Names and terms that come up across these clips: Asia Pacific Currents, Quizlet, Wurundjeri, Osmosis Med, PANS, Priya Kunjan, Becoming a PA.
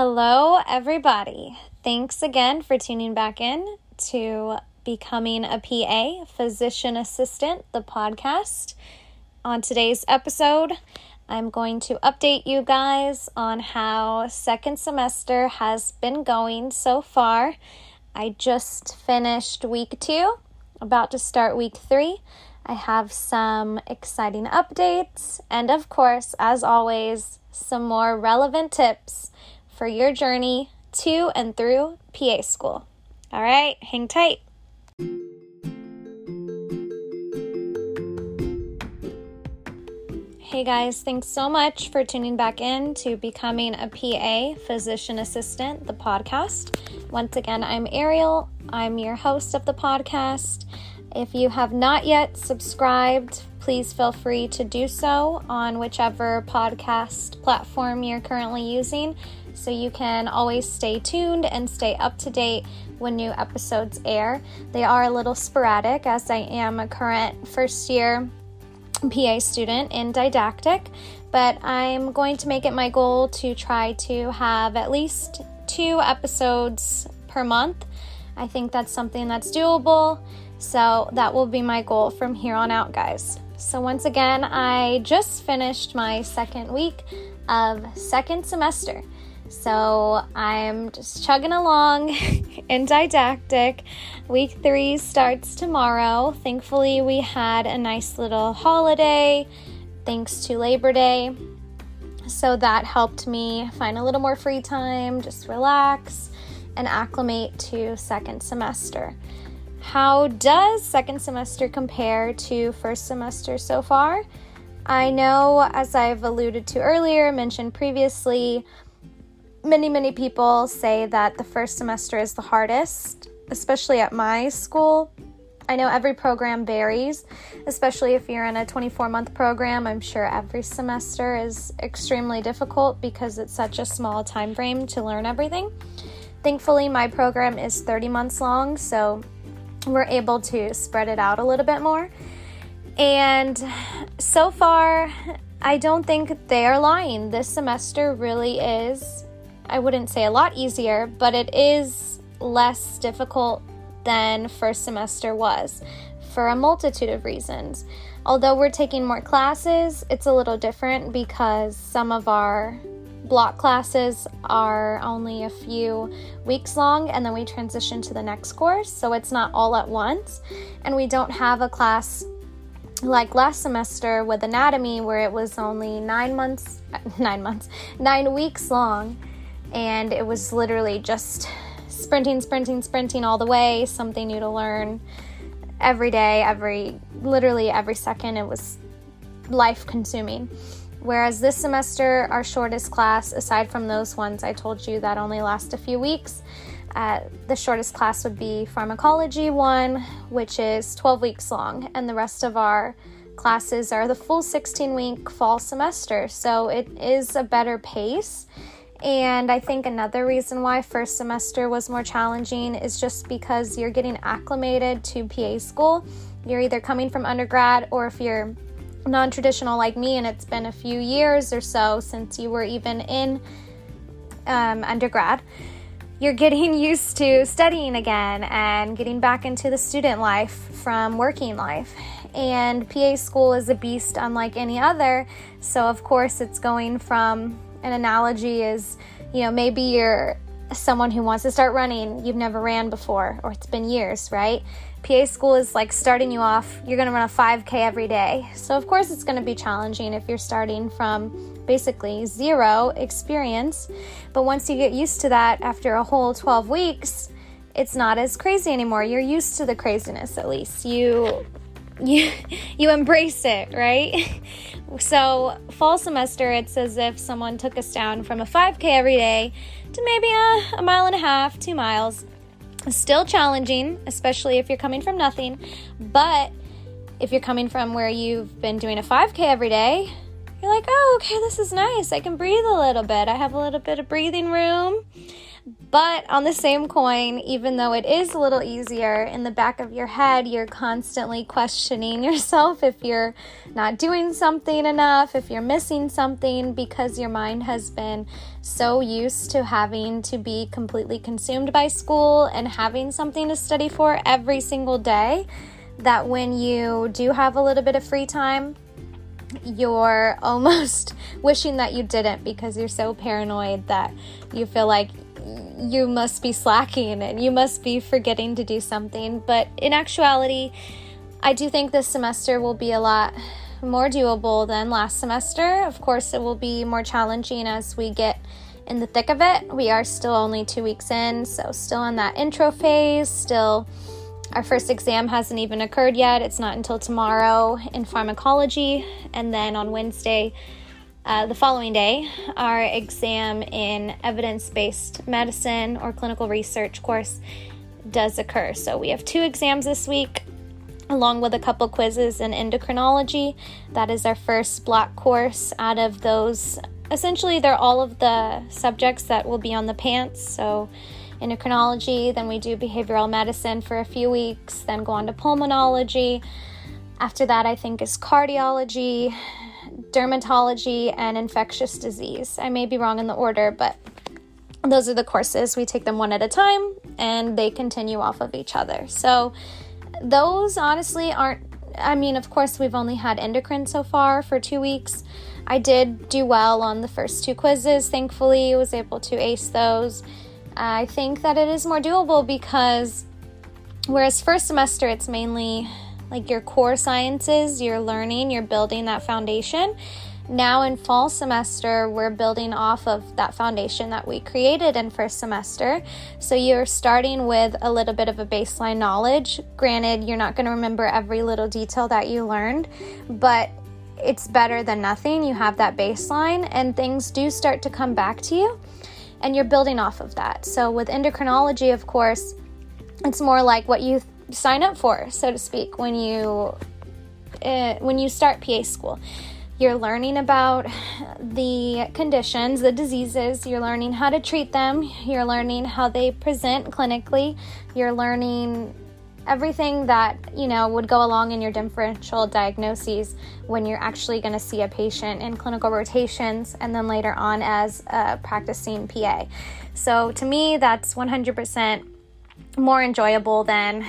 Hello, everybody. Thanks again for tuning back in to Becoming a PA, Physician Assistant, the podcast. On today's episode, I'm going to update you guys on how second semester has been going so far. I just finished week 2, about to start week 3. I have some exciting updates and, of course, as always, some more relevant tips for your journey to and through PA school. All right, hang tight. Hey guys, thanks so much for tuning back in to Becoming a PA, Physician Assistant, the podcast. Once again, I'm Ariel. I'm your host of the podcast. If you have not yet subscribed, please feel free to do so on whichever podcast platform you're currently using, so you can always stay tuned and stay up to date when new episodes air. They are a little sporadic, as I am a current first-year PA student in didactic, but I'm going to make it my goal to try to have at least 2 episodes per month. I think that's something that's doable. So that will be my goal from here on out, guys. So once again, I just finished my second week of second semester. So I'm just chugging along in didactic. Week 3 starts tomorrow. Thankfully, we had a nice little holiday, thanks to Labor Day. So that helped me find a little more free time, just relax and acclimate to second semester. How does second semester compare to first semester so far? I know, as I've alluded to earlier, mentioned previously, many people say that the first semester is the hardest, especially at my school. I know every program varies, especially if you're in a 24-month program. I'm sure every semester is extremely difficult because it's such a small time frame to learn everything. Thankfully, my program is 30 months long, so we're able to spread it out a little bit more. And so far, I don't think they are lying. This semester really is, I wouldn't say a lot easier, but it is less difficult than first semester was for a multitude of reasons. Although we're taking more classes, it's a little different because some of our block classes are only a few weeks long, and then we transition to the next course, so it's not all at once. And we don't have a class like last semester with anatomy, where it was only 9 weeks long, and it was literally just sprinting all the way, something new to learn every day, literally every second. It was life-consuming. Whereas this semester, our shortest class, aside from those ones I told you that only last a few weeks, the shortest class would be pharmacology 1, which is 12 weeks long, and the rest of our classes are the full 16-week fall semester, so it is a better pace. And I think another reason why first semester was more challenging is just because you're getting acclimated to PA school. You're either coming from undergrad, or if you're non-traditional like me and it's been a few years or so since you were even in undergrad, you're getting used to studying again and getting back into the student life from working life. And PA school is a beast unlike any other, so of course it's going from, an analogy is, you know, maybe you're someone who wants to start running, you've never ran before, or it's been years, right? PA school is like starting you off, you're going to run a 5K every day. So of course it's going to be challenging if you're starting from basically zero experience. But once you get used to that after a whole 12 weeks, it's not as crazy anymore. You're used to the craziness, at least. You embrace it, right? So fall semester, it's as if someone took us down from a 5K every day to maybe a mile and a half, 2 miles. Still challenging, especially if you're coming from nothing, but if you're coming from where you've been doing a 5K every day, you're like, oh, okay, this is nice. I can breathe a little bit. I have a little bit of breathing room. But on the same coin, even though it is a little easier, in the back of your head, you're constantly questioning yourself if you're not doing something enough, if you're missing something, because your mind has been so used to having to be completely consumed by school and having something to study for every single day, that when you do have a little bit of free time, you're almost wishing that you didn't, because you're so paranoid that you feel like you must be slacking and you must be forgetting to do something. But in actuality, I do think this semester will be a lot more doable than last semester. Of course, it will be more challenging as we get in the thick of it. We are still only 2 weeks in, so still in that intro phase, still... Our first exam hasn't even occurred yet. It's not until tomorrow in pharmacology. And then on Wednesday, the following day, our exam in evidence-based medicine or clinical research course does occur. So we have 2 exams this week, along with a couple quizzes in endocrinology. That is our first block course out of those. Essentially, they're all of the subjects that will be on the PANS. So endocrinology, then we do behavioral medicine for a few weeks, then go on to pulmonology. After that, I think is cardiology, dermatology, and infectious disease. I may be wrong in the order, but those are the courses. We take them one at a time, and they continue off of each other. So those honestly aren't, I mean, of course, we've only had endocrine so far for 2 weeks. I did do well on the first 2 quizzes, thankfully. I was able to ace those. I think that it is more doable because whereas first semester, it's mainly like your core sciences, you're learning, you're building that foundation. Now in fall semester, we're building off of that foundation that we created in first semester. So you're starting with a little bit of a baseline knowledge. Granted, you're not going to remember every little detail that you learned, but it's better than nothing. You have that baseline and things do start to come back to you. And you're building off of that. So with endocrinology, of course, it's more like what you sign up for, so to speak, when you start PA school. You're learning about the conditions, the diseases. You're learning how to treat them. You're learning how they present clinically. You're learning everything that, would go along in your differential diagnoses when you're actually going to see a patient in clinical rotations and then later on as a practicing PA. So to me, that's 100% more enjoyable than,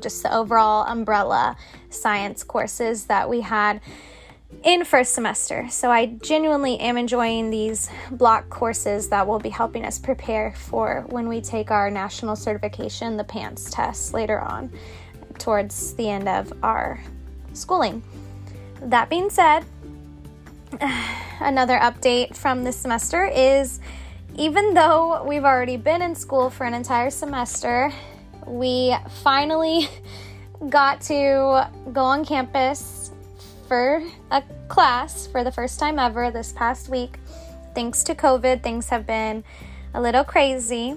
just the overall umbrella science courses that we had in first semester. So I genuinely am enjoying these block courses that will be helping us prepare for when we take our national certification, the PANS test, later on towards the end of our schooling. That being said, another update from this semester is even though we've already been in school for an entire semester, we finally got to go on campus for a class for the first time ever this past week. Thanks to COVID, things have been a little crazy.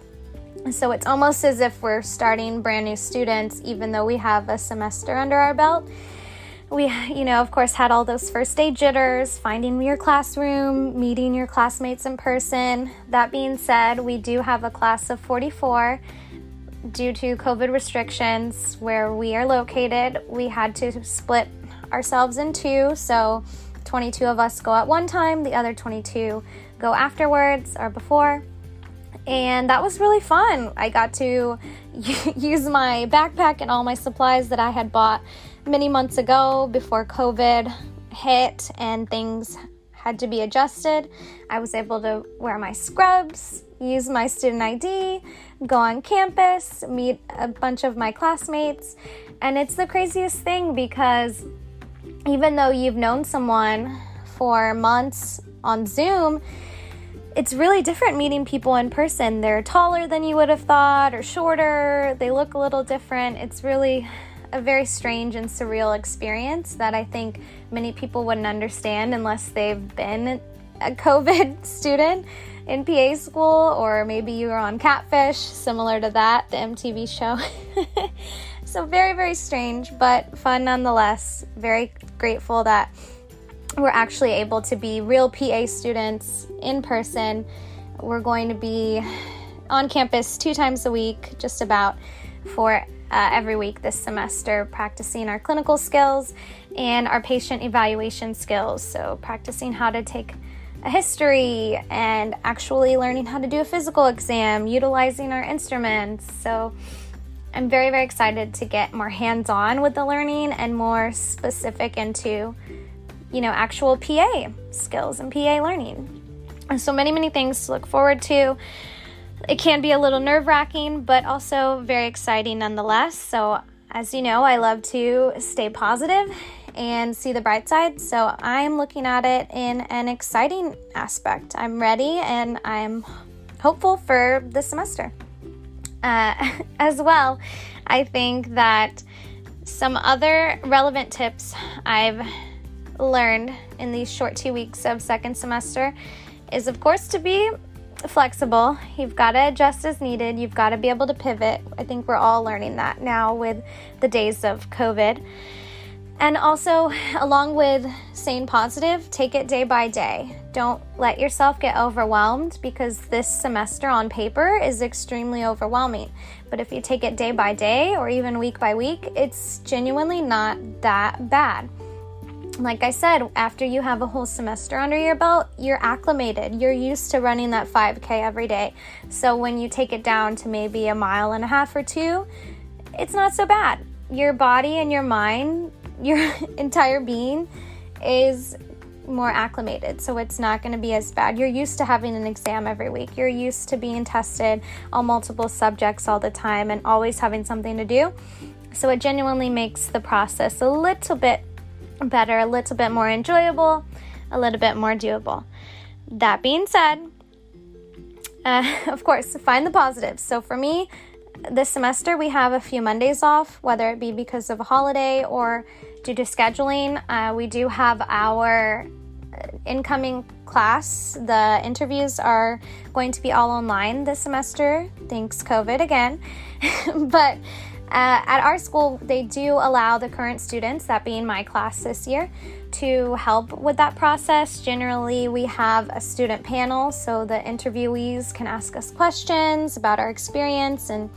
So it's almost as if we're starting brand new students, even though we have a semester under our belt. We, of course, had all those first day jitters, finding your classroom, meeting your classmates in person. That being said, we do have a class of 44. Due to COVID restrictions where we are located, we had to split ourselves in 2, so 22 of us go at one time, the other 22 go afterwards or before, and that was really fun. I got to use my backpack and all my supplies that I had bought many months ago before COVID hit and things had to be adjusted. I was able to wear my scrubs, use my student ID, go on campus, meet a bunch of my classmates, and it's the craziest thing because even though you've known someone for months on Zoom, it's really different meeting people in person. They're taller than you would have thought or shorter. They look a little different. It's really a very strange and surreal experience that I think many people wouldn't understand unless they've been a COVID student in PA school, or maybe you were on Catfish, similar to that, the MTV show. So very, very strange, but fun nonetheless. Very grateful that we're actually able to be real PA students in person. We're going to be on campus 2 times a week, just about, for every week this semester, practicing our clinical skills and our patient evaluation skills. So practicing how to take a history and actually learning how to do a physical exam, utilizing our instruments. So I'm very, very excited to get more hands-on with the learning and more specific into, you know, actual PA skills and PA learning. And so many, many things to look forward to. It can be a little nerve-wracking, but also very exciting nonetheless. So as you know, I love to stay positive and see the bright side. So I'm looking at it in an exciting aspect. I'm ready and I'm hopeful for this semester. As well, I think that some other relevant tips I've learned in these short 2 weeks of second semester is, of course, to be flexible. You've got to adjust as needed. You've got to be able to pivot. I think we're all learning that now with the days of COVID. And also, along with staying positive, take it day by day. Don't let yourself get overwhelmed, because this semester on paper is extremely overwhelming. But if you take it day by day or even week by week, it's genuinely not that bad. Like I said, after you have a whole semester under your belt, you're acclimated. You're used to running that 5K every day. So when you take it down to maybe 1.5 miles or 2, it's not so bad. Your body and your mind, your entire being is more acclimated, so it's not going to be as bad. You're used to having an exam every week. You're used to being tested on multiple subjects all the time and always having something to do. So it genuinely makes the process a little bit better, a little bit more enjoyable, a little bit more doable. That being said, of course, find the positives. So for me, this semester, we have a few Mondays off, whether it be because of a holiday or due to scheduling. We do have our incoming class. The interviews are going to be all online this semester. Thanks, COVID again. But at our school, they do allow the current students, that being my class this year, to help with that process. Generally, we have a student panel, so the interviewees can ask us questions about our experience and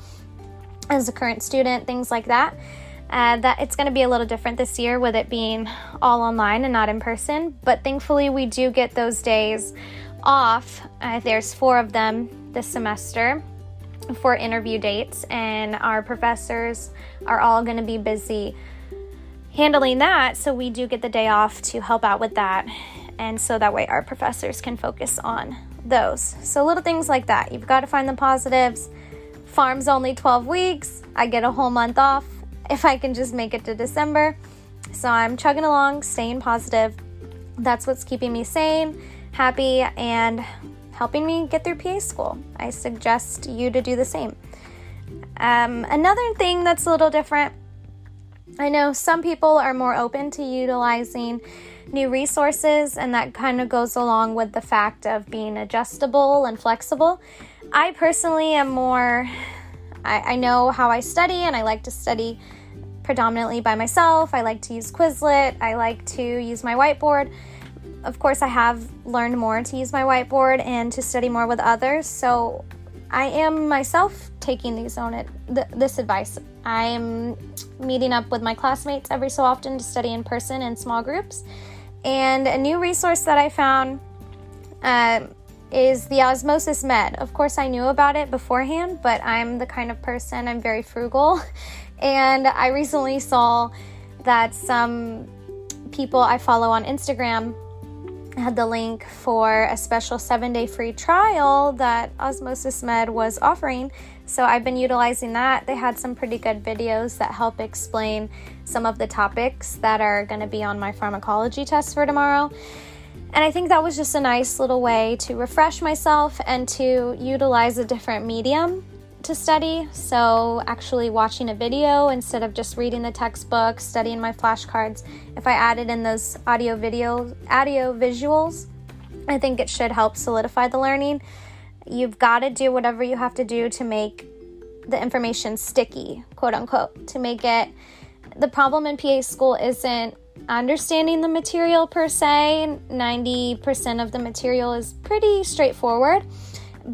as a current student, things like that. That it's going to be a little different this year with it being all online and not in person, but thankfully we do get those days off. There's 4 of them this semester for interview dates, and our professors are all going to be busy handling that, so we do get the day off to help out with that, and so that way our professors can focus on those. So little things like that. You've got to find the positives. Farm's only 12 weeks. I get a whole month off if I can just make it to December. So I'm chugging along, staying positive. That's what's keeping me sane, happy, and helping me get through PA school. I suggest you to do the same. Another thing that's a little different, I know some people are more open to utilizing new resources, and that kind of goes along with the fact of being adjustable and flexible. I personally am more, I know how I study, and I like to study predominantly by myself. I like to use Quizlet. I like to use my whiteboard. Of course, I have learned more to use my whiteboard and to study more with others. So I am myself taking this advice. I'm meeting up with my classmates every so often to study in person in small groups. And a new resource that I found is the Osmosis Med. Of course, I knew about it beforehand, but I'm the kind of person, I'm very frugal. And I recently saw that some people I follow on Instagram had the link for a special 7-day free trial that Osmosis Med was offering. So I've been utilizing that. They had some pretty good videos that help explain some of the topics that are going to be on my pharmacology test for tomorrow. And I think that was just a nice little way to refresh myself and to utilize a different medium to study. So actually watching a video instead of just reading the textbook, studying my flashcards. If I added in those audio visuals, I think it should help solidify the learning. You've got to do whatever you have to do to make the information sticky, quote unquote, to make it. The problem in PA school isn't understanding the material per se. 90% of the material is pretty straightforward.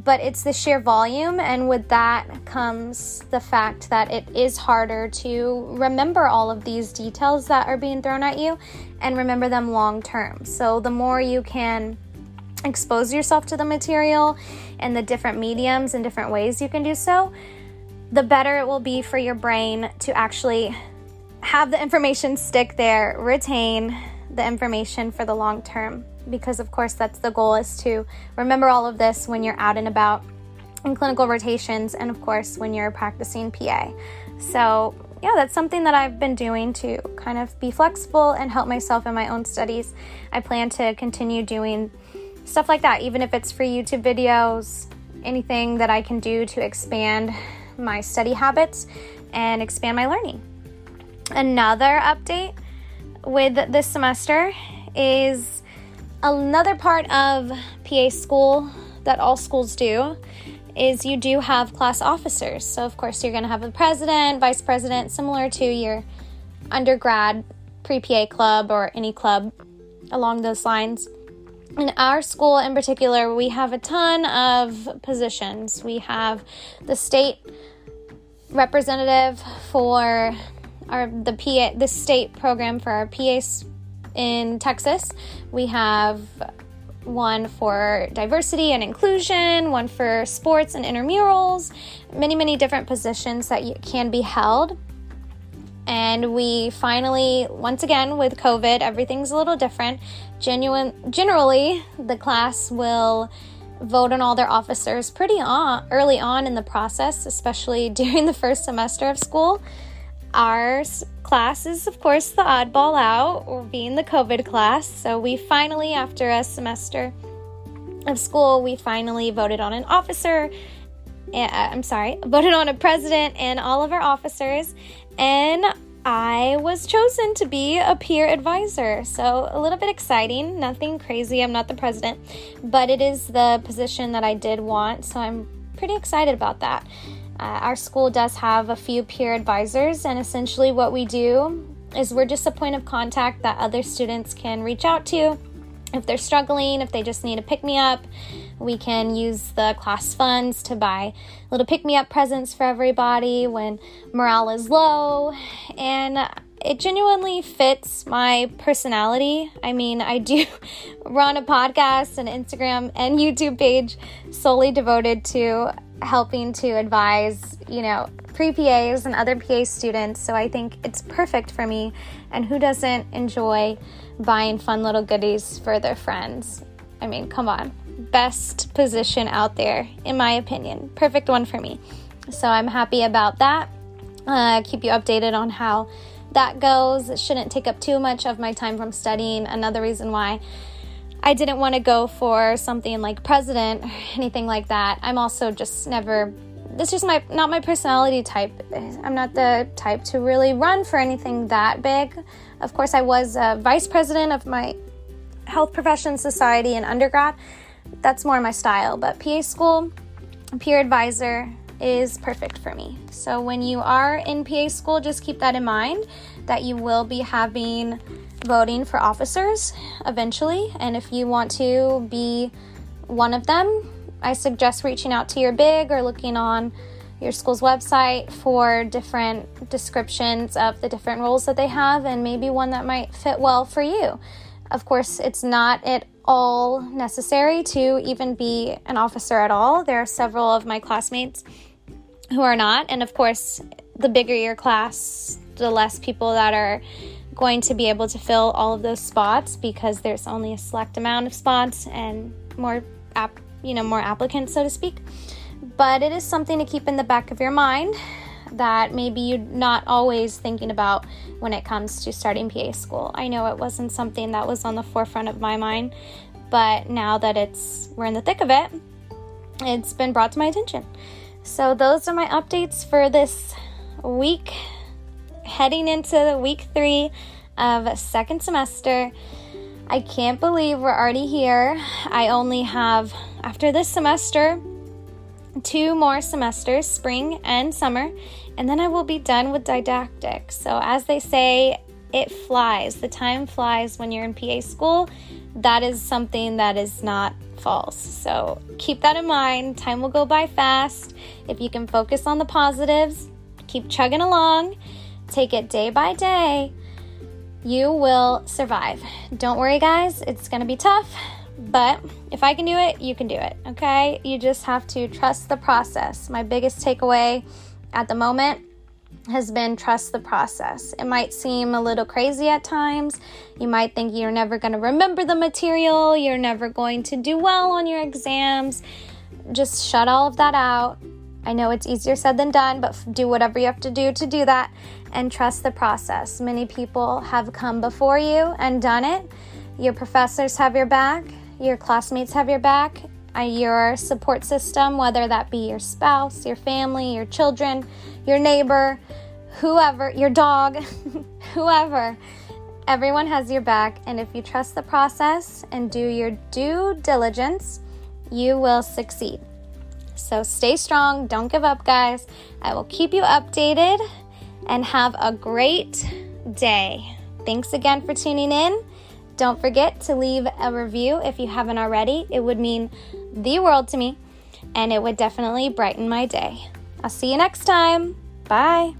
but it's the sheer volume, and with that comes the fact that it is harder to remember all of these details that are being thrown at you and remember them long term. So the more you can expose yourself to the material and the different mediums and different ways you can do so, the better it will be for your brain to actually have the information stick there, retain the information for the long term. Because of course that's the goal, is to remember all of this when you're out and about in clinical rotations, and of course when you're practicing PA. So yeah, that's something that I've been doing to kind of be flexible and help myself in my own studies. I plan to continue doing stuff like that, even if it's free YouTube videos, anything that I can do to expand my study habits and expand my learning. Another update with this semester is another part of PA school that all schools do is you do have class officers. So of course you're going to have a president, vice president, similar to your undergrad pre-PA club or any club along those lines. In our school in particular, we have a ton of positions. We have the state representative for the state program for our PAs in Texas. We have one for diversity and inclusion, one for sports and intramurals, many, many different positions that can be held. And we finally, once again, with COVID, everything's a little different. Generally, the class will vote on all their officers pretty early on in the process, especially during the first semester of school. Our class is, of course, the oddball out, or being the COVID class. So we finally, after a semester of school, we finally voted on an officer. Voted on a president and all of our officers, and I was chosen to be a peer advisor. So a little bit exciting, nothing crazy. I'm not the president, but it is the position that I did want. So I'm pretty excited about that. Our school does have a few peer advisors, and essentially what we do is we're just a point of contact that other students can reach out to if they're struggling, if they just need a pick-me-up. We can use the class funds to buy little pick-me-up presents for everybody when morale is low, and it genuinely fits my personality. I mean, I do run a podcast, an Instagram, and YouTube page solely devoted to helping to advise, pre-PAs and other PA students. So I think it's perfect for me, and who doesn't enjoy buying fun little goodies for their friends? I mean, come on. Best position out there, in my opinion. Perfect one for me. So I'm happy about that. Keep you updated on how that goes. It shouldn't take up too much of my time from studying. Another reason why I didn't want to go for something like president or anything like that. I'm also just never, this is not my personality type. I'm not the type to really run for anything that big. Of course, I was a vice president of my health profession society in undergrad. That's more my style, but PA school, peer advisor is perfect for me. So when you are in PA school, just keep that in mind, that you will be having voting for officers eventually. And if you want to be one of them, I suggest reaching out to your BIG or looking on your school's website for different descriptions of the different roles that they have, and maybe one that might fit well for you. Of course, it's not at all necessary to even be an officer at all. There are several of my classmates who are not. And of course, the bigger your class, the less people that are going to be able to fill all of those spots, because there's only a select amount of spots and more applicants, so to speak. But it is something to keep in the back of your mind that maybe you're not always thinking about when it comes to starting PA school. I know it wasn't something that was on the forefront of my mind, but now that we're in the thick of it, it's been brought to my attention. So those are my updates for this week, heading into week 3 of second semester. I can't believe we're already here. I only have, after this semester, 2 more semesters, spring and summer, and then I will be done with didactic. So as they say, it flies. The time flies when you're in PA school. That is something that is not false. So keep that in mind. Time will go by fast. If you can focus on the positives, keep chugging along, take it day by day, you will survive. Don't worry, guys. It's going to be tough, but if I can do it, you can do it, okay? You just have to trust the process. My biggest takeaway at the moment has been trust the process. It might seem a little crazy at times. You might think you're never going to remember the material. You're never going to do well on your exams. Just shut all of that out. I know it's easier said than done, but do whatever you have to do that, and trust the process. Many people have come before you and done it. Your professors have your back. Your classmates have your back. Your support system, whether that be your spouse, your family, your children, your neighbor, whoever, your dog, whoever. Everyone has your back, and if you trust the process and do your due diligence, you will succeed. So stay strong. Don't give up, guys. I will keep you updated, and have a great day. Thanks again for tuning in. Don't forget to leave a review if you haven't already. It would mean the world to me, and it would definitely brighten my day. I'll see you next time. Bye.